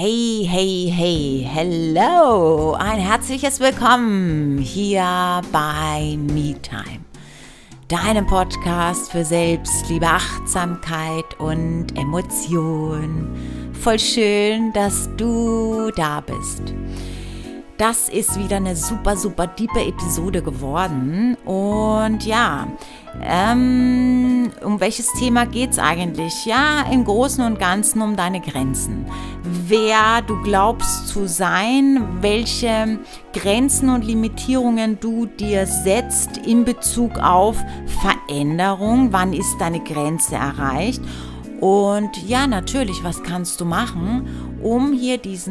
Hey, hey, hey, hello, ein herzliches Willkommen hier bei MeTime, deinem Podcast für Selbstliebe, Achtsamkeit und Emotion. Voll schön, dass du da bist. Das ist wieder eine super, super tiefe Episode geworden und ja, um welches Thema geht es eigentlich? Ja, im Großen und Ganzen um deine Grenzen. Wer du glaubst zu sein, welche Grenzen und Limitierungen du dir setzt in Bezug auf Veränderung. Wann ist deine Grenze erreicht? Und ja, natürlich, was kannst du machen, um hier diese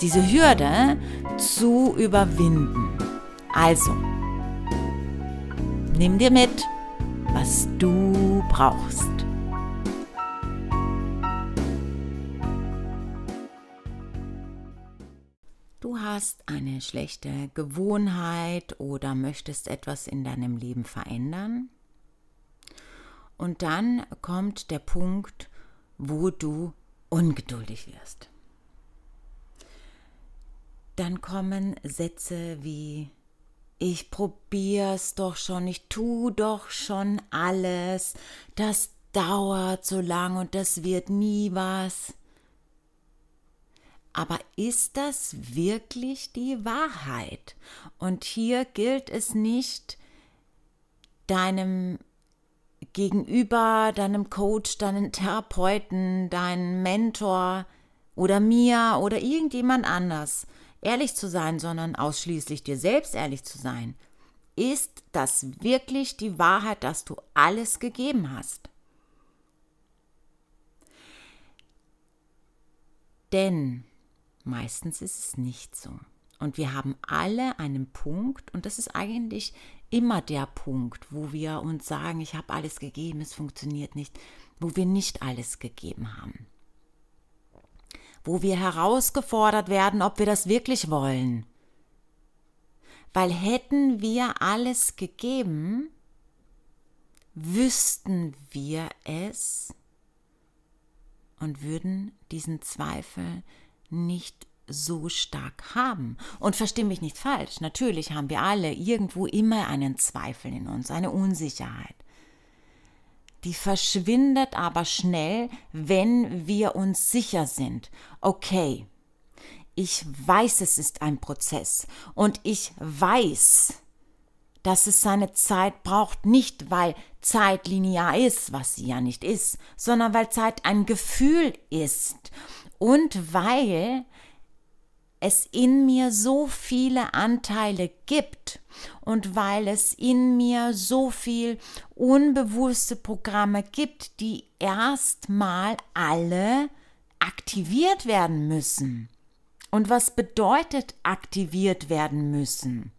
Hürde zu überwinden? Also, nimm dir mit, was du brauchst. Du hast eine schlechte Gewohnheit oder möchtest etwas in deinem Leben verändern. Und dann kommt der Punkt, wo du ungeduldig wirst. Dann kommen Sätze wie: Ich probier's doch schon, ich tu doch schon alles, das dauert so lang und das wird nie was. Aber ist das wirklich die Wahrheit? Und hier gilt es nicht, deinem Gegenüber, deinem Coach, deinen Therapeuten, deinen Mentor oder mir oder irgendjemand anders ehrlich zu sein, sondern ausschließlich dir selbst ehrlich zu sein. Ist das wirklich die Wahrheit, dass du alles gegeben hast? Denn meistens ist es nicht so. Und wir haben alle einen Punkt, und das ist eigentlich immer der Punkt, wo wir uns sagen, ich habe alles gegeben, es funktioniert nicht, wo wir nicht alles gegeben haben. Wo wir herausgefordert werden, ob wir das wirklich wollen. Weil hätten wir alles gegeben, wüssten wir es und würden diesen Zweifel nicht so stark haben. Und verstehe mich nicht falsch, natürlich haben wir alle irgendwo immer einen Zweifel in uns, eine Unsicherheit. Die verschwindet aber schnell, wenn wir uns sicher sind. Okay, ich weiß, es ist ein Prozess und ich weiß, dass es seine Zeit braucht, nicht weil Zeit linear ist, was sie ja nicht ist, sondern weil Zeit ein Gefühl ist und weil es in mir so viele Anteile gibt und weil es in mir so viel unbewusste Programme gibt, die erstmal alle aktiviert werden müssen. Und was bedeutet aktiviert werden müssen?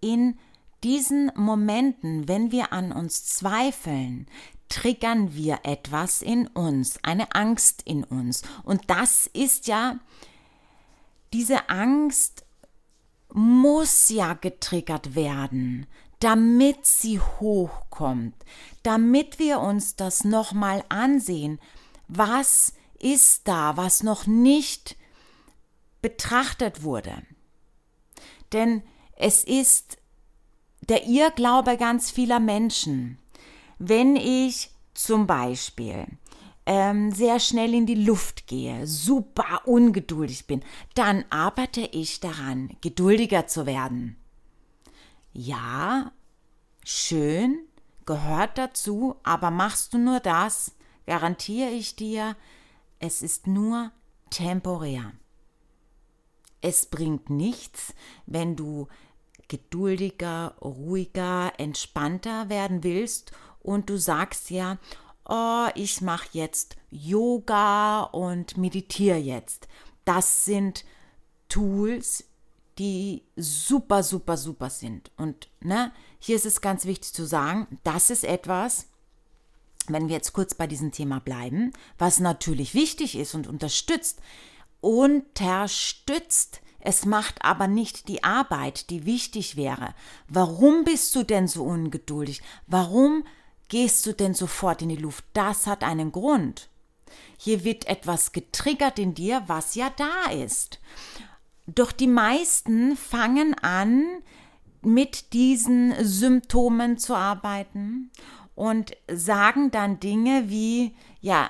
In diesen Momenten, wenn wir an uns zweifeln, triggern wir etwas in uns, eine Angst in uns. Und das ist ja, diese Angst muss ja getriggert werden, damit sie hochkommt, damit wir uns das nochmal ansehen. Was ist da, was noch nicht betrachtet wurde? Denn es ist der Irrglaube ganz vieler Menschen. Wenn ich zum Beispiel sehr schnell in die Luft gehe, super ungeduldig bin, dann arbeite ich daran, geduldiger zu werden. Ja, schön, gehört dazu, aber machst du nur das, garantiere ich dir, es ist nur temporär. Es bringt nichts, wenn du geduldiger, ruhiger, entspannter werden willst und du sagst ja, oh, ich mache jetzt Yoga und meditiere jetzt. Das sind Tools, die super, super, super sind. Und hier ist es ganz wichtig zu sagen, das ist etwas, wenn wir jetzt kurz bei diesem Thema bleiben, was natürlich wichtig ist und unterstützt. Es macht aber nicht die Arbeit, die wichtig wäre. Warum bist du denn so ungeduldig? Warum gehst du denn sofort in die Luft? Das hat einen Grund. Hier wird etwas getriggert in dir, was ja da ist. Doch die meisten fangen an, mit diesen Symptomen zu arbeiten und sagen dann Dinge wie, ja,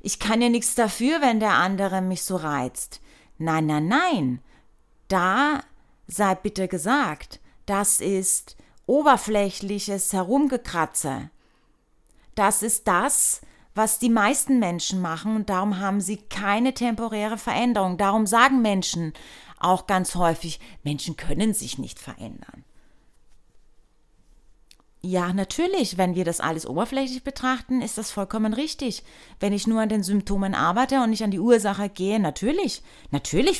ich kann ja nichts dafür, wenn der andere mich so reizt. Nein, nein, nein, da sei bitte gesagt, das ist oberflächliches Herumgekratze. Das ist das, was die meisten Menschen machen und darum haben sie keine temporäre Veränderung. Darum sagen Menschen auch ganz häufig, Menschen können sich nicht verändern. Ja, natürlich, wenn wir das alles oberflächlich betrachten, ist das vollkommen richtig. Wenn ich nur an den Symptomen arbeite und nicht an die Ursache gehe, natürlich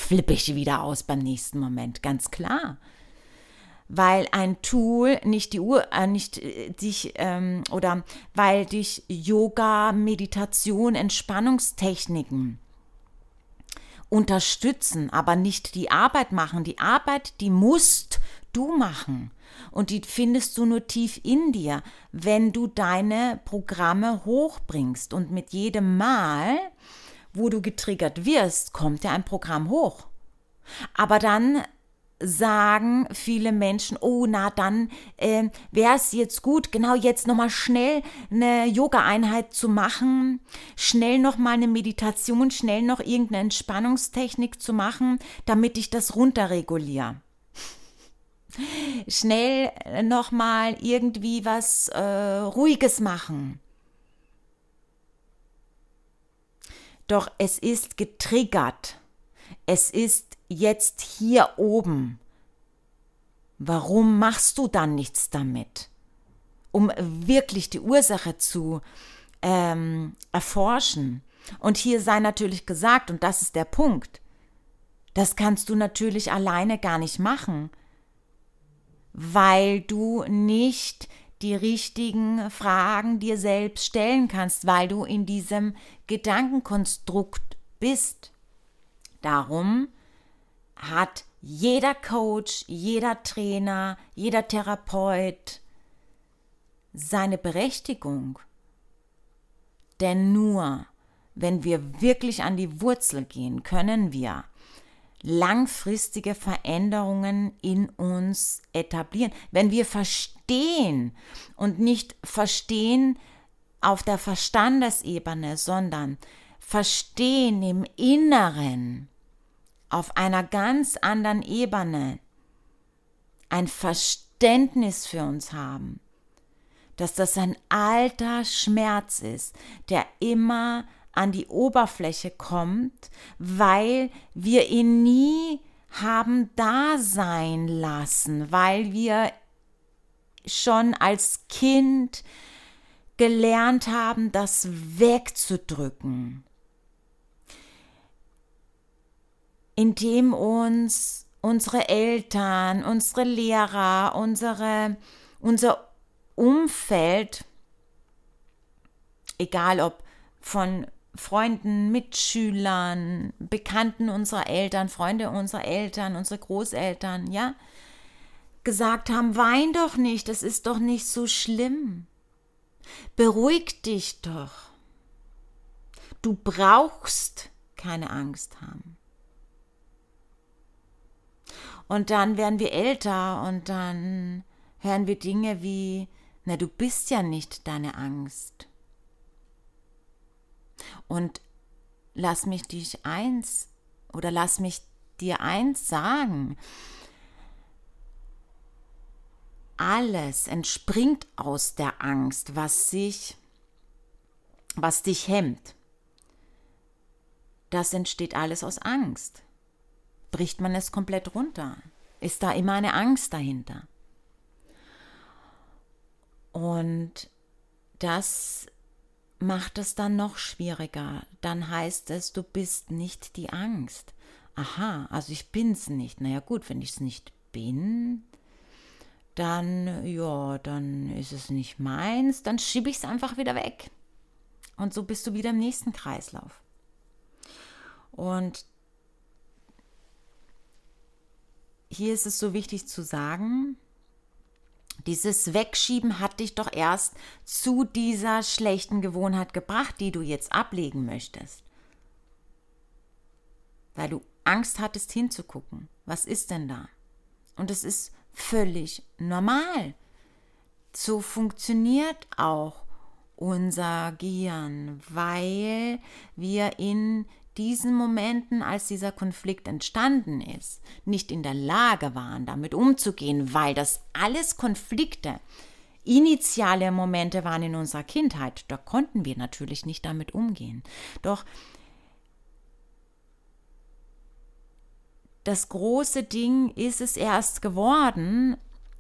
flippe ich wieder aus beim nächsten Moment, ganz klar. Weil ein Tool weil dich Yoga, Meditation, Entspannungstechniken unterstützen, aber nicht die Arbeit machen. Die Arbeit, die musst du machen. Und die findest du nur tief in dir, wenn du deine Programme hochbringst. Und mit jedem Mal, wo du getriggert wirst, kommt ja ein Programm hoch. Aber dann sagen viele Menschen, oh, na dann wäre es jetzt gut, genau jetzt nochmal schnell eine Yoga-Einheit zu machen, schnell nochmal eine Meditation, schnell noch irgendeine Entspannungstechnik zu machen, damit ich das runterreguliere. Schnell nochmal irgendwie was Ruhiges machen. Doch es ist getriggert. Es ist jetzt hier oben. Warum machst du dann nichts damit? Um wirklich die Ursache zu erforschen. Und hier sei natürlich gesagt, und das ist der Punkt, das kannst du natürlich alleine gar nicht machen, weil du nicht die richtigen Fragen dir selbst stellen kannst, weil du in diesem Gedankenkonstrukt bist. Darum hat jeder Coach, jeder Trainer, jeder Therapeut seine Berechtigung. Denn nur, wenn wir wirklich an die Wurzel gehen, können wir langfristige Veränderungen in uns etablieren. Wenn wir verstehen und nicht verstehen auf der Verstandesebene, sondern verstehen im Inneren auf einer ganz anderen Ebene, ein Verständnis für uns haben, dass das ein alter Schmerz ist, der immer an die Oberfläche kommt, weil wir ihn nie haben da sein lassen, weil wir schon als Kind gelernt haben, das wegzudrücken, indem uns unsere Eltern, unsere Lehrer, unser Umfeld, egal ob von Freunden, Mitschülern, Bekannten unserer Eltern, Freunde unserer Eltern, unsere Großeltern, ja, gesagt haben, wein doch nicht, das ist doch nicht so schlimm. Beruhig dich doch. Du brauchst keine Angst haben. Und dann werden wir älter und dann hören wir Dinge wie, na, du bist ja nicht deine Angst. Und lass mich dir eins sagen. Alles entspringt aus der Angst, was dich hemmt. Das entsteht alles aus Angst. Bricht man es komplett runter, ist da immer eine Angst dahinter. Und das macht es dann noch schwieriger. Dann heißt es, du bist nicht die Angst. Aha, also ich bin's nicht. Naja gut, wenn ich es nicht bin, dann ist es nicht meins. Dann schiebe ich es einfach wieder weg. Und so bist du wieder im nächsten Kreislauf. Und hier ist es so wichtig zu sagen, Dieses Wegschieben hat dich doch erst zu dieser schlechten Gewohnheit gebracht, die du jetzt ablegen möchtest. Weil du Angst hattest, hinzugucken. Was ist denn da? Und es ist völlig normal. So funktioniert auch unser Gehirn, weil wir in diesen Momenten, als dieser Konflikt entstanden ist, nicht in der Lage waren, damit umzugehen, weil das alles Konflikte, initiale Momente waren in unserer Kindheit. Da konnten wir natürlich nicht damit umgehen. Doch das große Ding ist es erst geworden,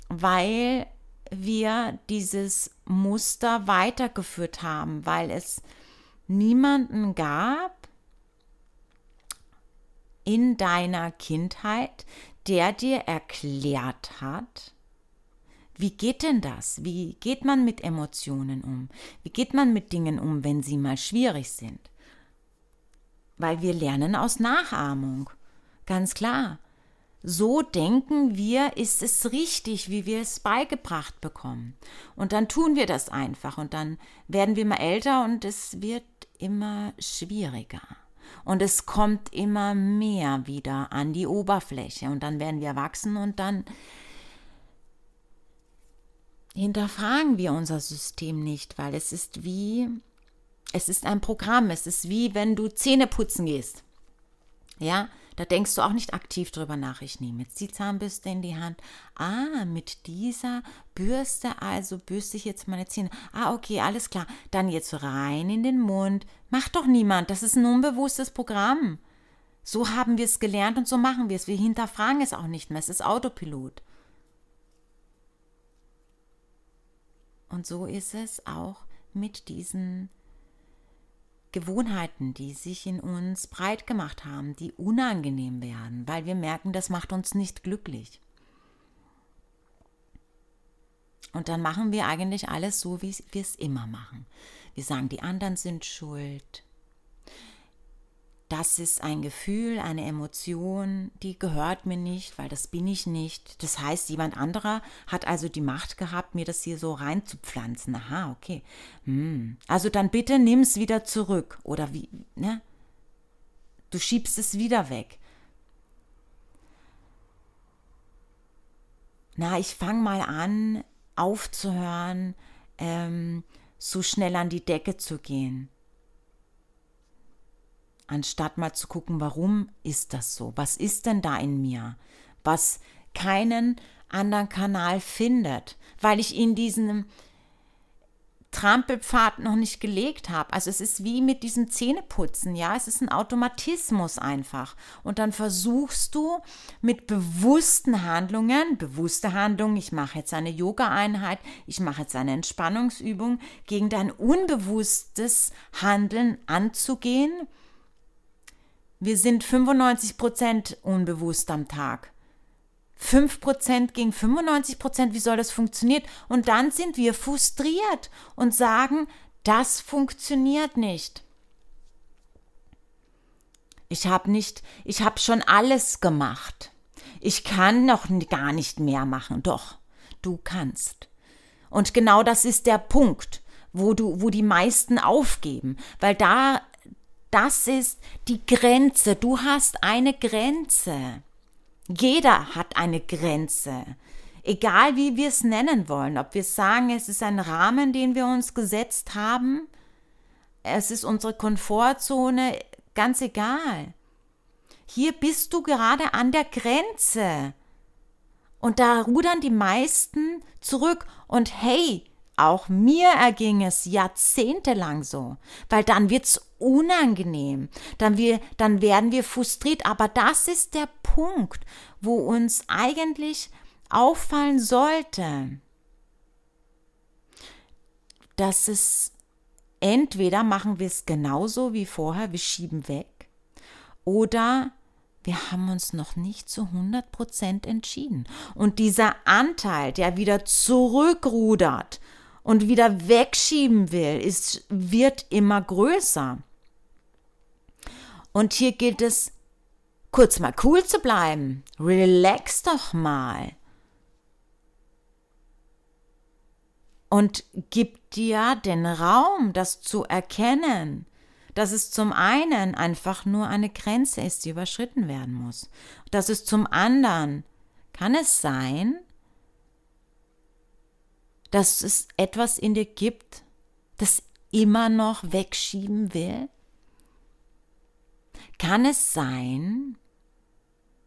weil wir dieses Muster weitergeführt haben, weil es niemanden gab, in deiner Kindheit, der dir erklärt hat, wie geht denn das? Wie geht man mit Emotionen um? Wie geht man mit Dingen um, wenn sie mal schwierig sind? Weil wir lernen aus Nachahmung, ganz klar. So denken wir, ist es richtig, wie wir es beigebracht bekommen. Und dann tun wir das einfach und dann werden wir mal älter und es wird immer schwieriger. Und es kommt immer mehr wieder an die Oberfläche und dann werden wir erwachsen und dann hinterfragen wir unser System nicht, weil es ist ein Programm, es ist wie wenn du Zähne putzen gehst. Ja, da denkst du auch nicht aktiv drüber nach, ich nehme jetzt die Zahnbürste in die Hand, mit dieser Bürste, also bürste ich jetzt meine Zähne, okay, alles klar, dann jetzt rein in den Mund, macht doch niemand, das ist ein unbewusstes Programm, so haben wir es gelernt und so machen wir es, wir hinterfragen es auch nicht mehr, es ist Autopilot. Und so ist es auch mit diesen Gewohnheiten, die sich in uns breit gemacht haben, die unangenehm werden, weil wir merken, das macht uns nicht glücklich. Und dann machen wir eigentlich alles so, wie wir es immer machen. Wir sagen, die anderen sind schuld. Das ist ein Gefühl, eine Emotion, die gehört mir nicht, weil das bin ich nicht. Das heißt, jemand anderer hat also die Macht gehabt, mir das hier so reinzupflanzen. Okay. Also dann bitte nimm es wieder zurück. Oder wie, ne? Du schiebst es wieder weg. Ich fange mal an, aufzuhören, so schnell an die Decke zu gehen. Anstatt mal zu gucken, warum ist das so? Was ist denn da in mir, was keinen anderen Kanal findet, weil ich in diesen Trampelpfad noch nicht gelegt habe. Also es ist wie mit diesem Zähneputzen, ja, es ist ein Automatismus einfach. Und dann versuchst du mit bewussten Handlungen, bewusste Handlungen, ich mache jetzt eine Yoga-Einheit, ich mache jetzt eine Entspannungsübung, gegen dein unbewusstes Handeln anzugehen. Wir sind 95% unbewusst am Tag. 5% gegen 95%, wie soll das funktionieren? Und dann sind wir frustriert und sagen, das funktioniert nicht. Ich habe schon alles gemacht. Ich kann noch gar nicht mehr machen. Doch, du kannst. Und genau das ist der Punkt, wo die meisten aufgeben, weil das ist die Grenze. Du hast eine Grenze. Jeder hat eine Grenze. Egal, wie wir es nennen wollen. Ob wir sagen, es ist ein Rahmen, den wir uns gesetzt haben. Es ist unsere Komfortzone. Ganz egal. Hier bist du gerade an der Grenze. Und da rudern die meisten zurück. Und hey, auch mir erging es jahrzehntelang so. Weil dann wird es unangenehm, dann werden wir frustriert, aber das ist der Punkt, wo uns eigentlich auffallen sollte, dass es entweder machen wir es genauso wie vorher, wir schieben weg, oder wir haben uns noch nicht zu 100% entschieden. Und dieser Anteil, der wieder zurückrudert und wieder wegschieben will, wird immer größer. Und hier gilt es, kurz mal cool zu bleiben. Relax doch mal. und gib dir den Raum, das zu erkennen, dass es zum einen einfach nur eine Grenze ist, die überschritten werden muss. Dass es zum anderen, kann es sein, dass es etwas in dir gibt, das immer noch wegschieben will? Kann es sein,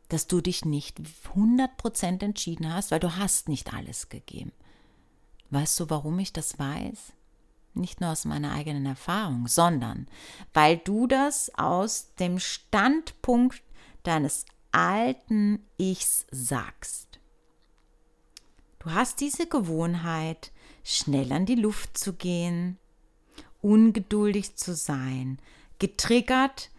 dass du dich nicht 100% entschieden hast, weil du hast nicht alles gegeben? Weißt du, warum ich das weiß? Nicht nur aus meiner eigenen Erfahrung, sondern weil du das aus dem Standpunkt deines alten Ichs sagst. Du hast diese Gewohnheit, schnell an die Luft zu gehen, ungeduldig zu sein, getriggert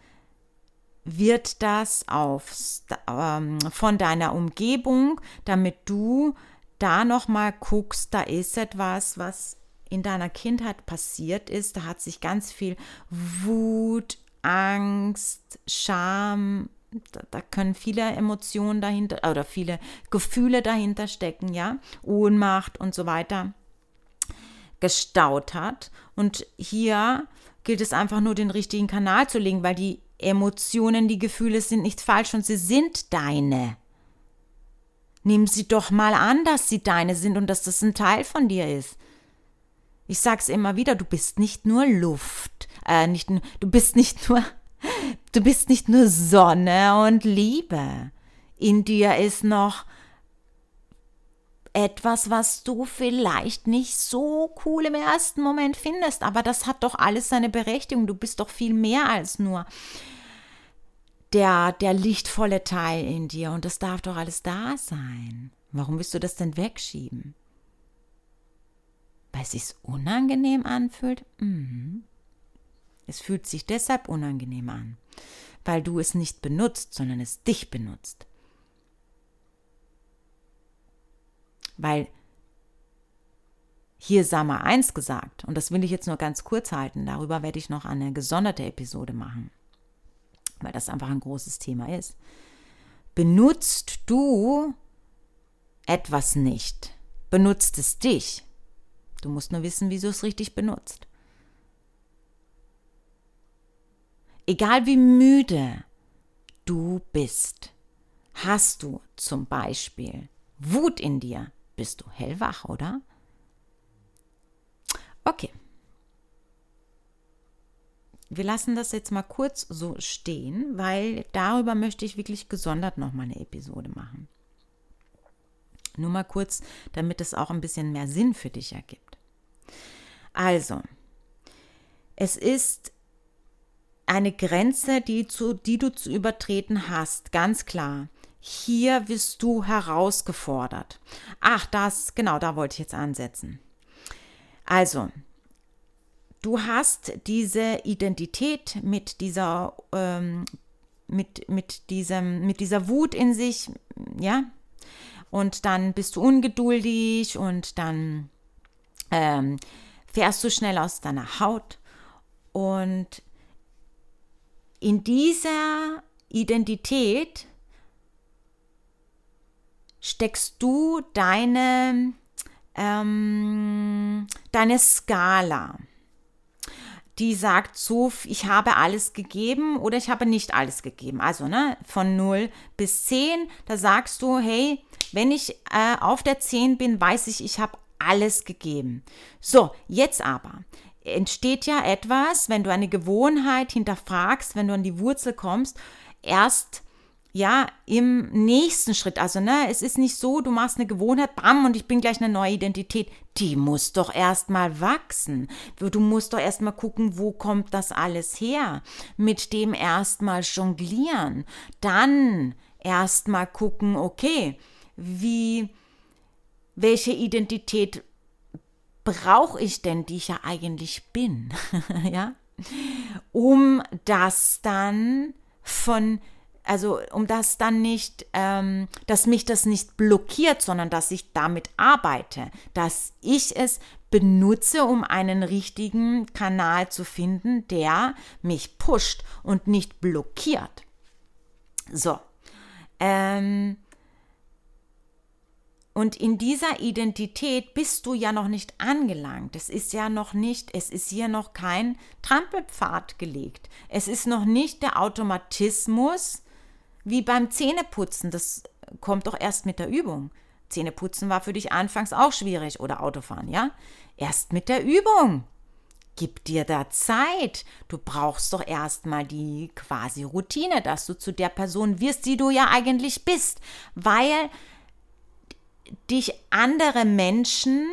wird das von deiner Umgebung, damit du da nochmal guckst, da ist etwas, was in deiner Kindheit passiert ist, da hat sich ganz viel Wut, Angst, Scham, da können viele Emotionen dahinter oder viele Gefühle dahinter stecken, ja, Ohnmacht und so weiter, gestaut hat. Und hier gilt es einfach nur, den richtigen Kanal zu legen, weil die Emotionen, die Gefühle sind nicht falsch und sie sind deine. Nimm sie doch mal an, dass sie deine sind und dass das ein Teil von dir ist. Ich sag's immer wieder, du bist nicht nur Luft, du bist nicht nur Sonne und Liebe. In dir ist noch etwas, was du vielleicht nicht so cool im ersten Moment findest, aber das hat doch alles seine Berechtigung. Du bist doch viel mehr als nur der lichtvolle Teil in dir und das darf doch alles da sein. Warum willst du das denn wegschieben? Weil es sich unangenehm anfühlt? Mhm. Es fühlt sich deshalb unangenehm an, weil du es nicht benutzt, sondern es dich benutzt. Weil hier sei mal eins gesagt, und das will ich jetzt nur ganz kurz halten, darüber werde ich noch eine gesonderte Episode machen, weil das einfach ein großes Thema ist. Benutzt du etwas nicht, benutzt es dich. Du musst nur wissen, wieso es richtig benutzt. Egal wie müde du bist, hast du zum Beispiel Wut in dir, bist du hellwach, oder? Okay. Wir lassen das jetzt mal kurz so stehen, weil darüber möchte ich wirklich gesondert nochmal eine Episode machen. Nur mal kurz, damit es auch ein bisschen mehr Sinn für dich ergibt. Also, es ist eine Grenze, die du zu übertreten hast, ganz klar. Hier wirst du herausgefordert. Da wollte ich jetzt ansetzen. Also, du hast diese Identität mit dieser Wut in sich, ja? Und dann bist du ungeduldig und dann fährst du schnell aus deiner Haut. Und in dieser Identität steckst du deine Skala. Die sagt so, ich habe alles gegeben oder ich habe nicht alles gegeben. Also von 0 bis 10, da sagst du, hey, wenn ich auf der 10 bin, weiß ich, ich habe alles gegeben. So, jetzt aber entsteht ja etwas, wenn du eine Gewohnheit hinterfragst, wenn du an die Wurzel kommst, erst ja im nächsten Schritt. Also es ist nicht so, du machst eine Gewohnheit, bam, und ich bin gleich eine neue Identität. Die muss doch erstmal wachsen. Du musst doch erstmal gucken, wo kommt das alles her? Mit dem erstmal jonglieren. Dann erstmal gucken, okay, welche Identität brauche ich denn, die ich ja eigentlich bin? Ja? Dass mich das nicht blockiert, sondern dass ich damit arbeite, dass ich es benutze, um einen richtigen Kanal zu finden, der mich pusht und nicht blockiert. So, Und in dieser Identität bist du ja noch nicht angelangt. Es ist hier noch kein Trampelpfad gelegt. Es ist noch nicht der Automatismus wie beim Zähneputzen. Das kommt doch erst mit der Übung. Zähneputzen war für dich anfangs auch schwierig oder Autofahren, ja? Erst mit der Übung. Gib dir da Zeit. Du brauchst doch erstmal die quasi Routine, dass du zu der Person wirst, die du ja eigentlich bist, weil dich andere Menschen,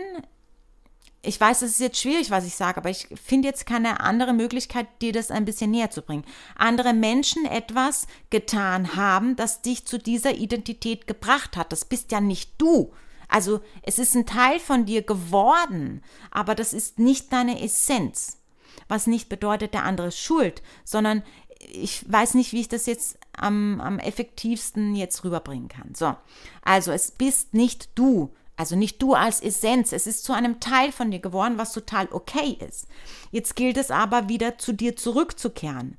ich weiß, es ist jetzt schwierig, was ich sage, aber ich finde jetzt keine andere Möglichkeit, dir das ein bisschen näher zu bringen. Andere Menschen etwas getan haben, das dich zu dieser Identität gebracht hat. Das bist ja nicht du. Also es ist ein Teil von dir geworden, aber das ist nicht deine Essenz, was nicht bedeutet, der andere ist schuld, sondern ich weiß nicht, wie ich das jetzt am effektivsten jetzt rüberbringen kann. So, also es bist nicht du, also nicht du als Essenz, es ist zu einem Teil von dir geworden, was total okay ist. Jetzt gilt es aber wieder zu dir zurückzukehren.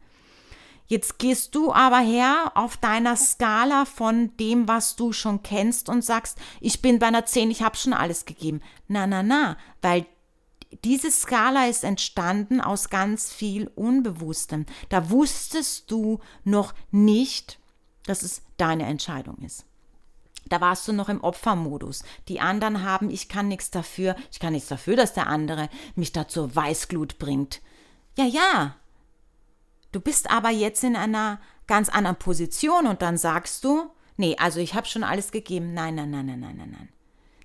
Jetzt gehst du aber her auf deiner Skala von dem, was du schon kennst und sagst, ich bin bei einer 10, ich habe schon alles gegeben. Na, weil diese Skala ist entstanden aus ganz viel Unbewusstem. Da wusstest du noch nicht, dass es deine Entscheidung ist. Da warst du noch im Opfermodus. Die anderen haben, ich kann nichts dafür, dass der andere mich da zur Weißglut bringt. Ja. Du bist aber jetzt in einer ganz anderen Position und dann sagst du, nee, also ich habe schon alles gegeben. Nein.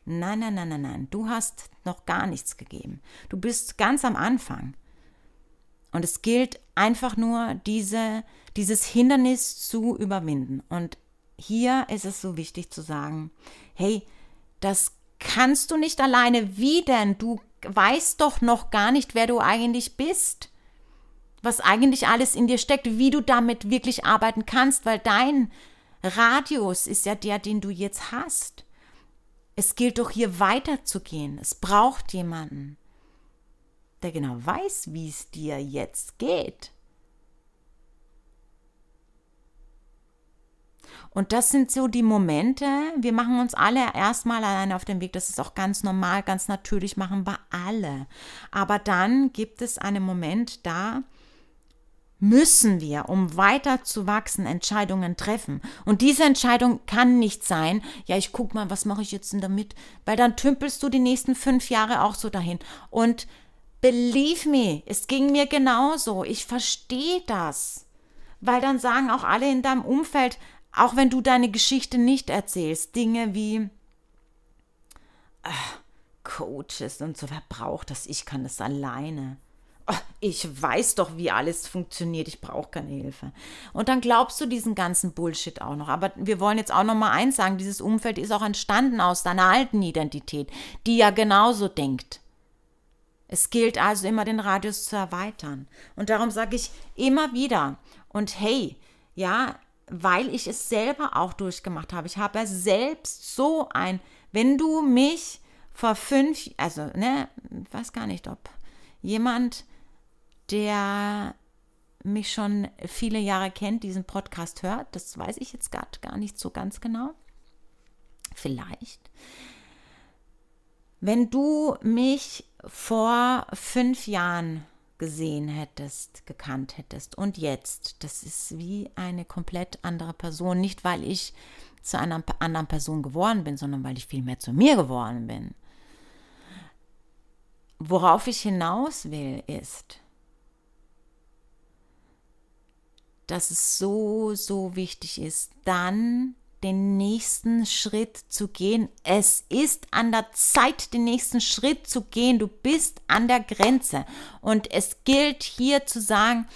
Nein, du hast noch gar nichts gegeben. Du bist ganz am Anfang. Und es gilt einfach nur, dieses Hindernis zu überwinden. Und hier ist es so wichtig zu sagen, hey, das kannst du nicht alleine. Wie denn? Du weißt doch noch gar nicht, wer du eigentlich bist. Was eigentlich alles in dir steckt, wie du damit wirklich arbeiten kannst, weil dein Radius ist ja der, den du jetzt hast. Es gilt doch hier weiterzugehen. Es braucht jemanden, der genau weiß, wie es dir jetzt geht. Und das sind so die Momente, wir machen uns alle erstmal alleine auf den Weg, das ist auch ganz normal, ganz natürlich, machen wir alle. Aber dann gibt es einen Moment, da müssen wir, um weiter zu wachsen, Entscheidungen treffen. Und diese Entscheidung kann nicht sein, ja, ich guck mal, was mache ich jetzt denn damit? Weil dann tümpelst du die nächsten 5 Jahre auch so dahin. Und believe me, es ging mir genauso. Ich verstehe das. Weil dann sagen auch alle in deinem Umfeld, auch wenn du deine Geschichte nicht erzählst, Dinge wie Coaches und so, wer braucht das? Ich kann das alleine. Ich weiß doch, wie alles funktioniert, ich brauche keine Hilfe. Und dann glaubst du diesen ganzen Bullshit auch noch. Aber wir wollen jetzt auch noch mal eins sagen, dieses Umfeld ist auch entstanden aus deiner alten Identität, die ja genauso denkt. Es gilt also immer, den Radius zu erweitern. Und darum sage ich immer wieder, und hey, ja, weil ich es selber auch durchgemacht habe. Ich habe ja selbst so wenn du mich vor 5, also, ich weiß gar nicht, ob jemand, der mich schon viele Jahre kennt, diesen Podcast hört, das weiß ich jetzt gar nicht so ganz genau. Vielleicht. Wenn du mich vor 5 Jahren gesehen hättest, gekannt hättest und jetzt, das ist wie eine komplett andere Person. Nicht, weil ich zu einer anderen Person geworden bin, sondern weil ich viel mehr zu mir geworden bin. Worauf ich hinaus will, ist, dass es so, so wichtig ist, dann den nächsten Schritt zu gehen. Es ist an der Zeit, den nächsten Schritt zu gehen. Du bist an der Grenze. Und es gilt hier zu sagen,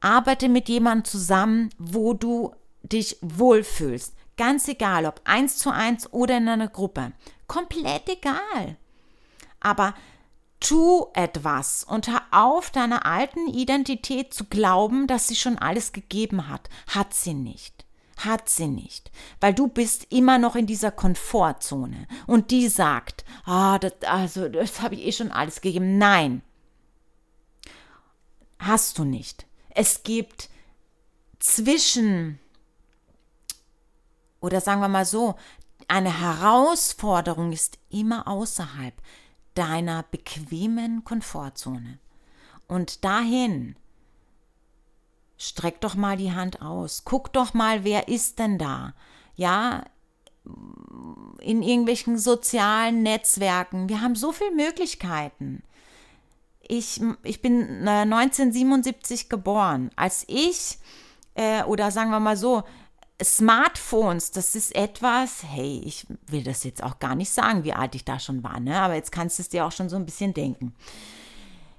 arbeite mit jemandem zusammen, wo du dich wohlfühlst. Ganz egal, ob 1:1 oder in einer Gruppe. Komplett egal. Aber tu etwas und hör auf, deiner alten Identität zu glauben, dass sie schon alles gegeben hat. Hat sie nicht. Weil du bist immer noch in dieser Komfortzone. Und die sagt, das habe ich schon alles gegeben. Nein, hast du nicht. Es gibt zwischen, oder sagen wir mal so, Eine Herausforderung ist immer außerhalb deiner bequemen Komfortzone. Und dahin streck doch mal die Hand aus. Guck doch mal, wer ist denn da? Ja, in irgendwelchen sozialen Netzwerken. Wir haben so viele Möglichkeiten. Ich bin 1977 geboren. Als ich, oder sagen wir mal so, Smartphones, das ist etwas, hey, ich will das jetzt auch gar nicht sagen, wie alt ich da schon war, ne? Aber jetzt kannst du es dir auch schon so ein bisschen denken.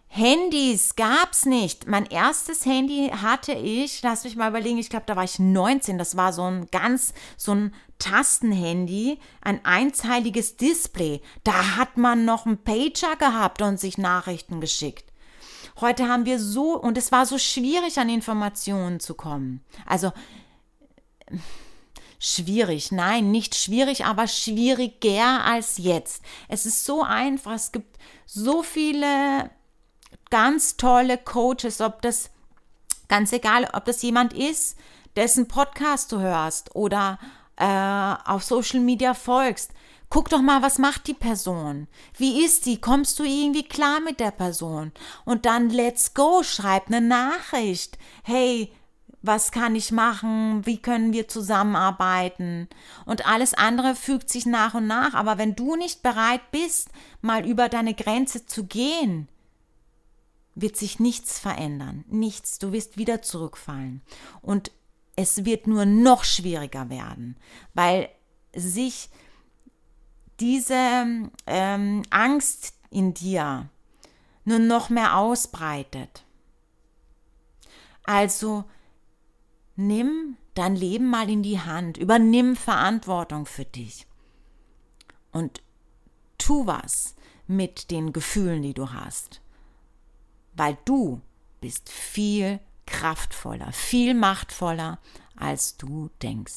Handys gab's nicht. Mein erstes Handy hatte ich, lass mich mal überlegen, ich glaube, da war ich 19. Das war so ein Tastenhandy, ein einzeiliges Display. Da hat man noch einen Pager gehabt und sich Nachrichten geschickt. Heute haben wir so, und es war so schwierig, an Informationen zu kommen. Also schwierig, nein, nicht schwierig, aber schwieriger als jetzt. Es ist so einfach, es gibt so viele ganz tolle Coaches, ob das, ganz egal, ob das jemand ist, dessen Podcast du hörst oder auf Social Media folgst. Guck doch mal, was macht die Person? Wie ist die? Kommst du irgendwie klar mit der Person? Und dann let's go, schreib eine Nachricht. Hey, was kann ich machen? Wie können wir zusammenarbeiten? Und alles andere fügt sich nach und nach. Aber wenn du nicht bereit bist, mal über deine Grenze zu gehen, wird sich nichts verändern. Nichts. Du wirst wieder zurückfallen. Und es wird nur noch schwieriger werden, weil sich diese Angst in dir nur noch mehr ausbreitet. Also nimm dein Leben mal in die Hand, übernimm Verantwortung für dich und tu was mit den Gefühlen, die du hast. Weil du bist viel kraftvoller, viel machtvoller, als du denkst.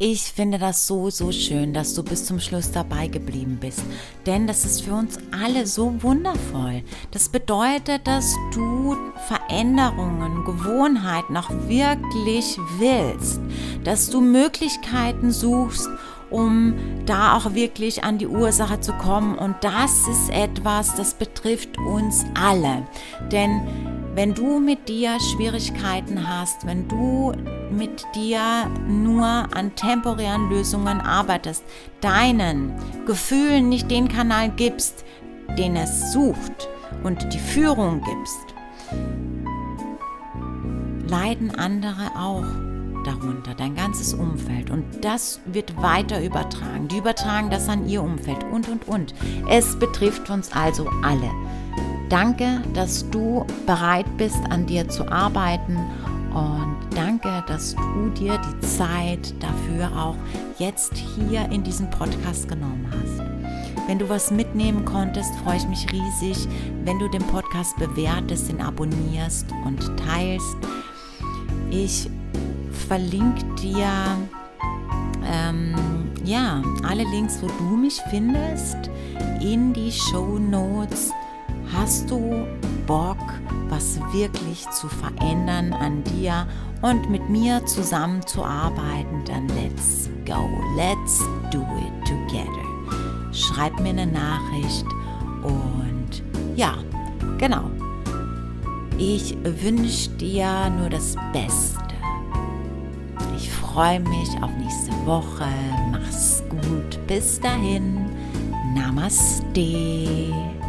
Ich finde das so, so schön, dass du bis zum Schluss dabei geblieben bist. Denn das ist für uns alle so wundervoll. Das bedeutet, dass du Veränderungen, Gewohnheiten auch wirklich willst. Dass du Möglichkeiten suchst, um da auch wirklich an die Ursache zu kommen. Und das ist etwas, das betrifft uns alle. Denn wenn du mit dir Schwierigkeiten hast, wenn du mit dir nur an temporären Lösungen arbeitest, deinen Gefühlen nicht den Kanal gibst, den es sucht und die Führung gibst, leiden andere auch darunter, dein ganzes Umfeld, und das wird weiter übertragen. Die übertragen das an ihr Umfeld und. Es betrifft uns also alle. Danke, dass du bereit bist, an dir zu arbeiten, und danke, dass du dir die Zeit dafür auch jetzt hier in diesem Podcast genommen hast. Wenn du was mitnehmen konntest, freue ich mich riesig, wenn du den Podcast bewertest, ihn abonnierst und teilst. Ich verlinke dir alle Links, wo du mich findest, in die Shownotes. Hast du Bock, was wirklich zu verändern an dir und mit mir zusammenzuarbeiten? Dann let's go, let's do it together. Schreib mir eine Nachricht und ja, genau. Ich wünsche dir nur das Beste. Ich freue mich auf nächste Woche. Mach's gut. Bis dahin. Namaste.